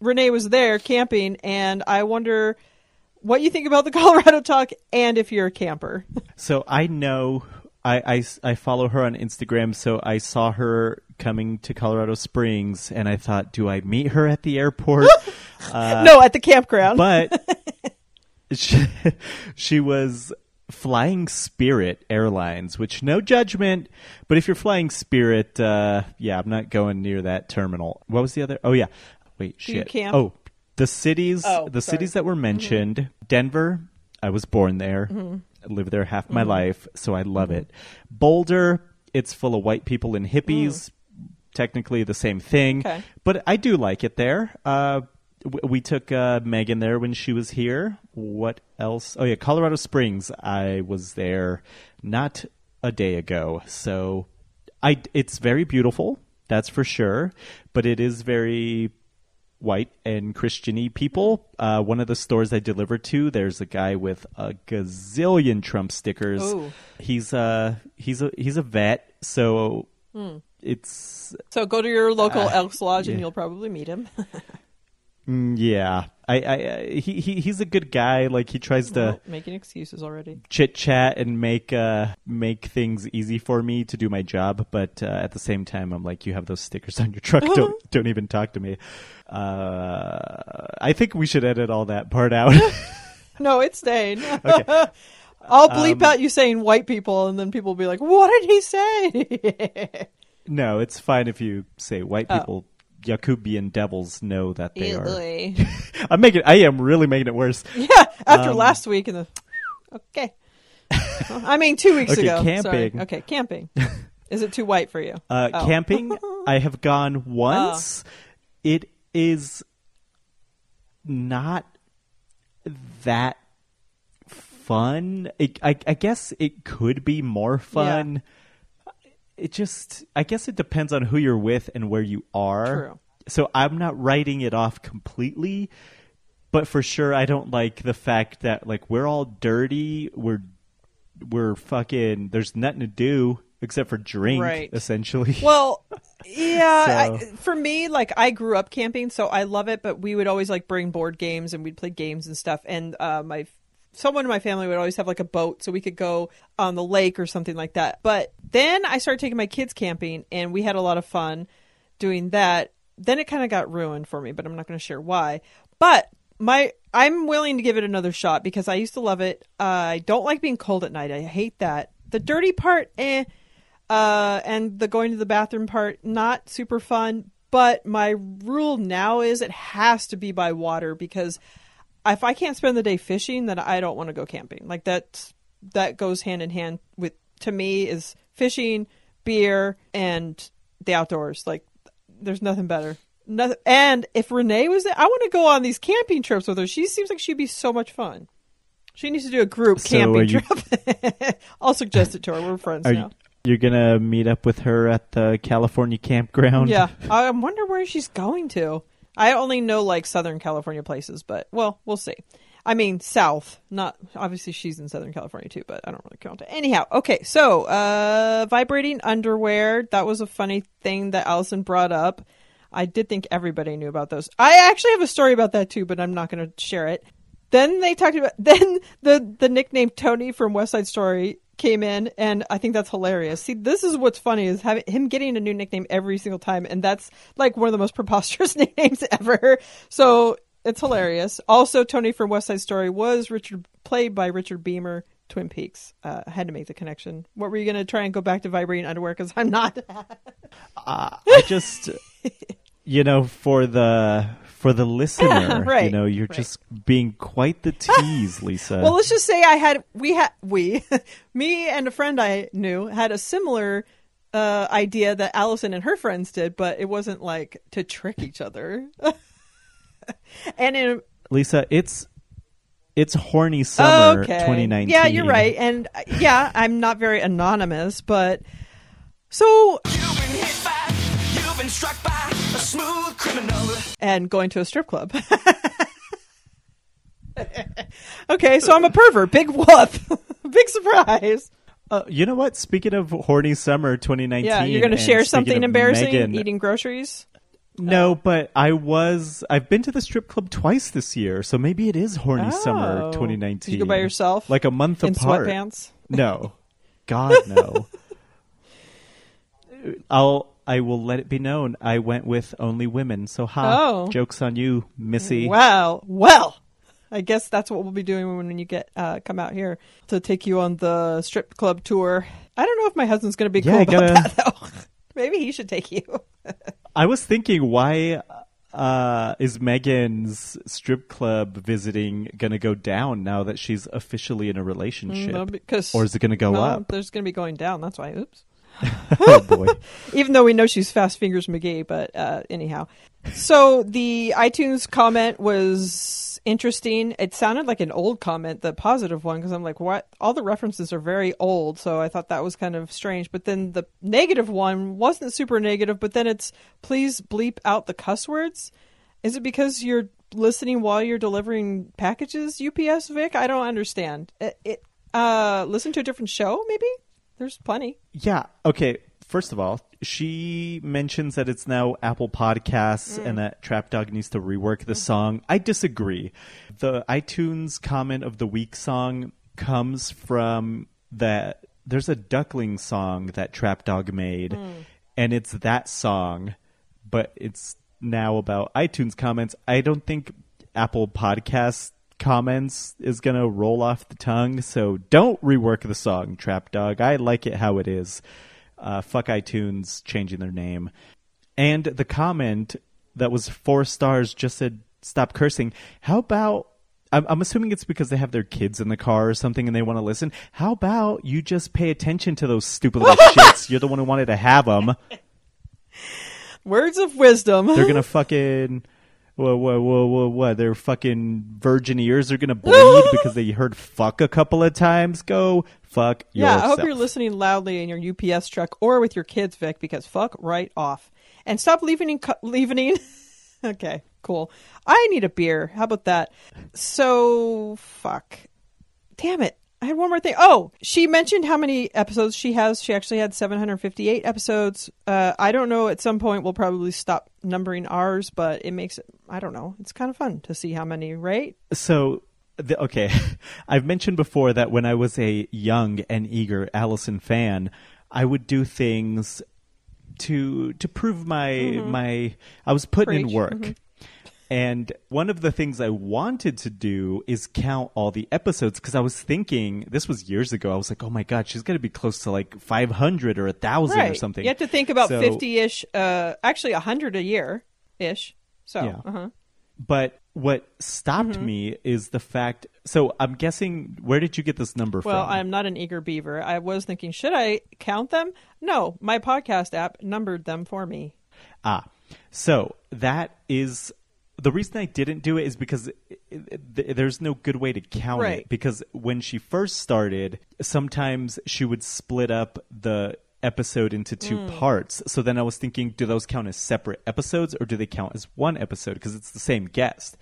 Renee was there camping. And I wonder what you think about the Colorado talk and if you're a camper. So I know, I, I, I follow her on Instagram, so I saw her coming to Colorado Springs, and I thought, do I meet her at the airport? uh, no, at the campground. But she, she was flying Spirit Airlines, which, no judgment, but if you're flying Spirit, uh, yeah, I'm not going near that terminal. What was the other? Oh, yeah. Wait, do shit. You camp? Oh, The cities oh, the sorry. cities that were mentioned, mm-hmm. Denver, I was born there, mm-hmm. I lived there half my mm-hmm. life, so I love mm-hmm. it. Boulder, it's full of white people and hippies, mm. technically the same thing, okay. But I do like it there. Uh, w- we took uh, Megan there when she was here. What else? Oh, yeah, Colorado Springs, I was there not a day ago, so I, it's very beautiful, that's for sure, but it is very... white and Christian-y people. Uh, one of the stores I delivered to, there's a guy with a gazillion Trump stickers. Ooh. He's a he's a he's a vet, so mm. it's so go to your local uh, Elks Lodge yeah. and you'll probably meet him. Yeah, I, I, I he, he, he's a good guy. Like he tries to well, making excuses already, chit chat and make, uh, make things easy for me to do my job. But uh, at the same time, I'm like, you have those stickers on your truck. Don't, don't even talk to me. Uh, I think we should edit all that part out. No, it's staying. Okay. I'll bleep um, out you saying white people, and then people will be like, "What did he say?" No, it's fine if you say white people. Oh. Yakubian devils know that they Easily. are. I'm making. I am really making it worse. Yeah, after um, last week and the. Okay. Well, I mean, two weeks okay, ago. Camping. Sorry. Okay, camping. Is it too white for you? Uh, oh. Camping. I have gone once. Oh. It is not that fun. It, I, I guess it could be more fun. Yeah. It just, I guess it depends on who you're with and where you are. True. So I'm not writing it off completely, but for sure I don't like the fact that like we're all dirty, we're we're fucking, there's nothing to do except for drink, right. essentially. Well, yeah, so. I, for me, like I grew up camping, so I love it, but we would always like bring board games and we'd play games and stuff, and uh, my someone in my family would always have like a boat so we could go on the lake or something like that. But then I started taking my kids camping and we had a lot of fun doing that. Then it kind of got ruined for me, but I'm not going to share why. But my I'm willing to give it another shot because I used to love it. Uh, I don't like being cold at night. I hate that. The dirty part, eh. Uh, and the going to the bathroom part, not super fun. But my rule now is it has to be by water because if I can't spend the day fishing, then I don't want to go camping. Like that, that goes hand in hand with, to me, is fishing, beer, and the outdoors. Like there's nothing better. Nothing. And if Renee was there, I want to go on these camping trips with her. She seems like she'd be so much fun. She needs to do a group so camping you... trip. I'll suggest it to her. We're friends are now. You... You're going to meet up with her at the California campground? Yeah. I wonder where she's going to. I only know like Southern California places, but well, we'll see. I mean, South, not obviously she's in Southern California too, but I don't really count it. Anyhow. Okay. So, uh, vibrating underwear. That was a funny thing that Allison brought up. I did think everybody knew about those. I actually have a story about that too, but I'm not going to share it. Then they talked about, then the, the nickname Tony from West Side Story came in, and I think that's hilarious. See, this is what's funny is having him getting a new nickname every single time, and that's like one of the most preposterous nicknames ever, so it's hilarious. Also, Tony from West Side Story was Richard, played by Richard Beamer, Twin Peaks. uh, I had to make the connection. What were you going to try and go back to vibrating underwear, because I'm not. uh, I just you know for the For the listener, yeah, right, you know, you're right. Just being quite the tease, Lisa. Well, let's just say I had, we had, we, me and a friend I knew had a similar uh, idea that Allison and her friends did, but it wasn't like to trick each other. And in, Lisa, it's, it's horny summer okay. twenty nineteen. Yeah, you're right. And yeah, I'm not very anonymous, but so. You've been hit by, you've been struck by. A smooth criminal. And going to a strip club. Okay, so I'm a pervert. Big woof. Big surprise. Uh, you know what? Speaking of horny summer twenty nineteen. Yeah, you're going to share something embarrassing? Megan, eating groceries? No, uh, but I was... I've been to the strip club twice this year, so maybe it is horny oh, summer twenty nineteen. Did you go by yourself? Like a month in apart. In sweatpants? No. God, no. I'll... I will let it be known I went with only women. So, ha, oh. Joke's on you, Missy. Wow. Well, I guess that's what we'll be doing when you get uh, come out here to take you on the strip club tour. I don't know if my husband's going to be yeah, cool gotta... about that, though. Maybe he should take you. I was thinking, why uh, is Megan's strip club visiting going to go down now that she's officially in a relationship? No, because, or is it going to go no, up? There's going to be going down. That's why. Oops. Oh boy. Even though we know she's Fast Fingers McGee, but uh anyhow. So the iTunes comment was interesting. It sounded like an old comment, the positive one, because I'm like, what? All the references are very old, so I thought that was kind of strange. But then the negative one wasn't super negative, but then it's please bleep out the cuss words. Is it because you're listening while you're delivering packages, U P S, Vic? I don't understand. It, it uh, listen to a different show, maybe? There's plenty. Yeah. Okay. First of all, she mentions that it's now Apple Podcasts mm. and that Trap Dog needs to rework the mm-hmm. song. I disagree. The iTunes comment of the week song comes from that. There's a Duckling song that Trap Dog made, mm. and it's that song, but it's now about iTunes comments. I don't think Apple Podcasts comments is going to roll off the tongue, so don't rework the song, Trap Dog. I like it how it is. Uh, fuck iTunes changing their name. And the comment that was four stars just said, stop cursing. How about, I'm, I'm assuming it's because they have their kids in the car or something and they want to listen. How about you just pay attention to those stupid little shits? You're the one who wanted to have them. Words of wisdom. They're going to fucking, whoa, whoa, whoa, whoa, whoa. Their fucking virgin ears are going to bleed because they heard fuck a couple of times. Go fuck yeah, yourself. I hope you're listening loudly in your U P S truck or with your kids, Vic, because fuck right off. And stop leaving. In cu- leaving. Okay, cool. I need a beer. How about that? So, fuck. Damn it. I had one more thing. Oh, she mentioned how many episodes she has. She actually had seven hundred fifty-eight episodes. Uh, I don't know. At some point, we'll probably stop numbering ours, but it makes it, I don't know. It's kind of fun to see how many, right? So, the, okay. I've mentioned before that when I was a young and eager Alison fan, I would do things to to prove my, mm-hmm. my I was putting Preach. in work. Mm-hmm. And one of the things I wanted to do is count all the episodes because I was thinking, this was years ago, I was like, oh my God, she's going to be close to like five hundred or one thousand right. or something. You have to think about so, fifty-ish, uh, actually one hundred a year-ish. So, yeah. uh-huh. But what stopped mm-hmm. me is the fact, so I'm guessing, where did you get this number well, from? Well, I'm not an eager beaver. I was thinking, should I count them? No, my podcast app numbered them for me. Ah, so that is... The reason I didn't do it is because there's no good way to count right. it. Because when she first started, sometimes she would split up the episode into two mm. parts. So then I was thinking, do those count as separate episodes or do they count as one episode? Because it's the same guest.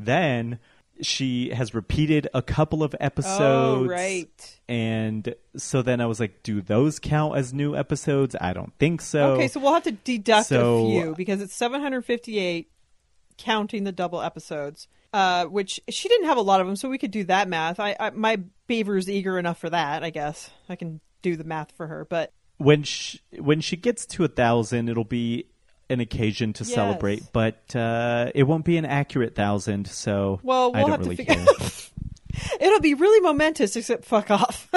Then she has repeated a couple of episodes. Oh, right. And so then I was like, do those count as new episodes? I don't think so. Okay, so we'll have to deduct so, a few because it's seven hundred fifty-eight. Counting the double episodes, uh, which she didn't have a lot of them, so we could do that math. I, I my beaver's eager enough for that, I guess. I can do the math for her. But when she, when she gets to a thousand, it'll be an occasion to yes. celebrate, but uh, it won't be an accurate thousand. So well, we'll I don't have really to figure. Care. It'll be really momentous, except fuck off.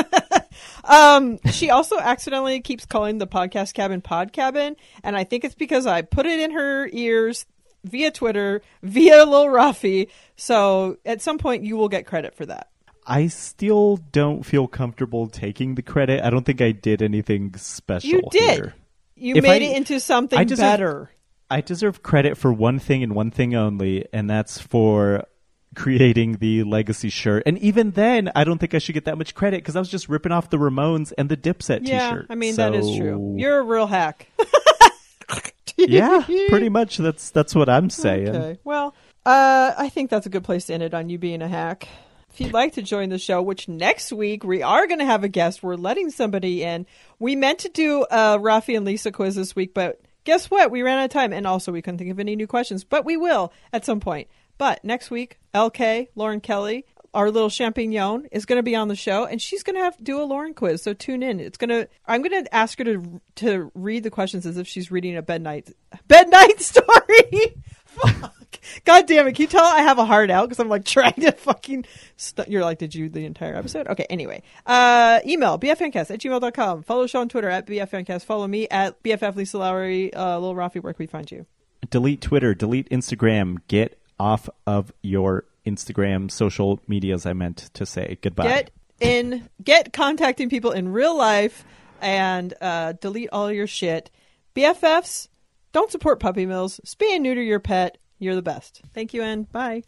Um, she also accidentally keeps calling the podcast cabin pod cabin, and I think it's because I put it in her ears. Via Twitter, via Lil Rafi. So at some point you will get credit for that. I still don't feel comfortable taking the credit. I don't think I did anything special. You did. Here. You if made I, it into something I deserve, better. I deserve credit for one thing and one thing only, and that's for creating the legacy shirt. And even then, I don't think I should get that much credit because I was just ripping off the Ramones and the Dipset yeah, t-shirt. I mean, so... that is true. You're a real hack. Yeah, pretty much. That's that's what I'm saying. Okay. Well, uh, I think that's a good place to end it on you being a hack. If you'd like to join the show, which next week we are going to have a guest. We're letting somebody in. We meant to do a Rafi and Lisa quiz this week, but guess what? We ran out of time. And also we couldn't think of any new questions, but we will at some point. But next week, L K, Lauren Kelly, our little champignon, is going to be on the show, and she's going to have to do a Lauren quiz. So tune in. It's going to. I'm going to ask her to to read the questions as if she's reading a bed night bed night story. Fuck. God damn it! Can you tell I have a heart out because I'm like trying to fucking. St- You're like, did you the entire episode? Okay. Anyway, uh, email bfncast at gmail dot com. Follow the show on Twitter at bfncast. Follow me at bff Lisa Lowry. Uh, Lil Rafi, where can we find you? Delete Twitter. Delete Instagram. Get off of your Instagram social medias. I meant to say goodbye. Get in, get contacting people in real life, and uh, delete all your shit. B F Fs, don't support puppy mills. Spay and neuter your pet. You're the best. Thank you and bye.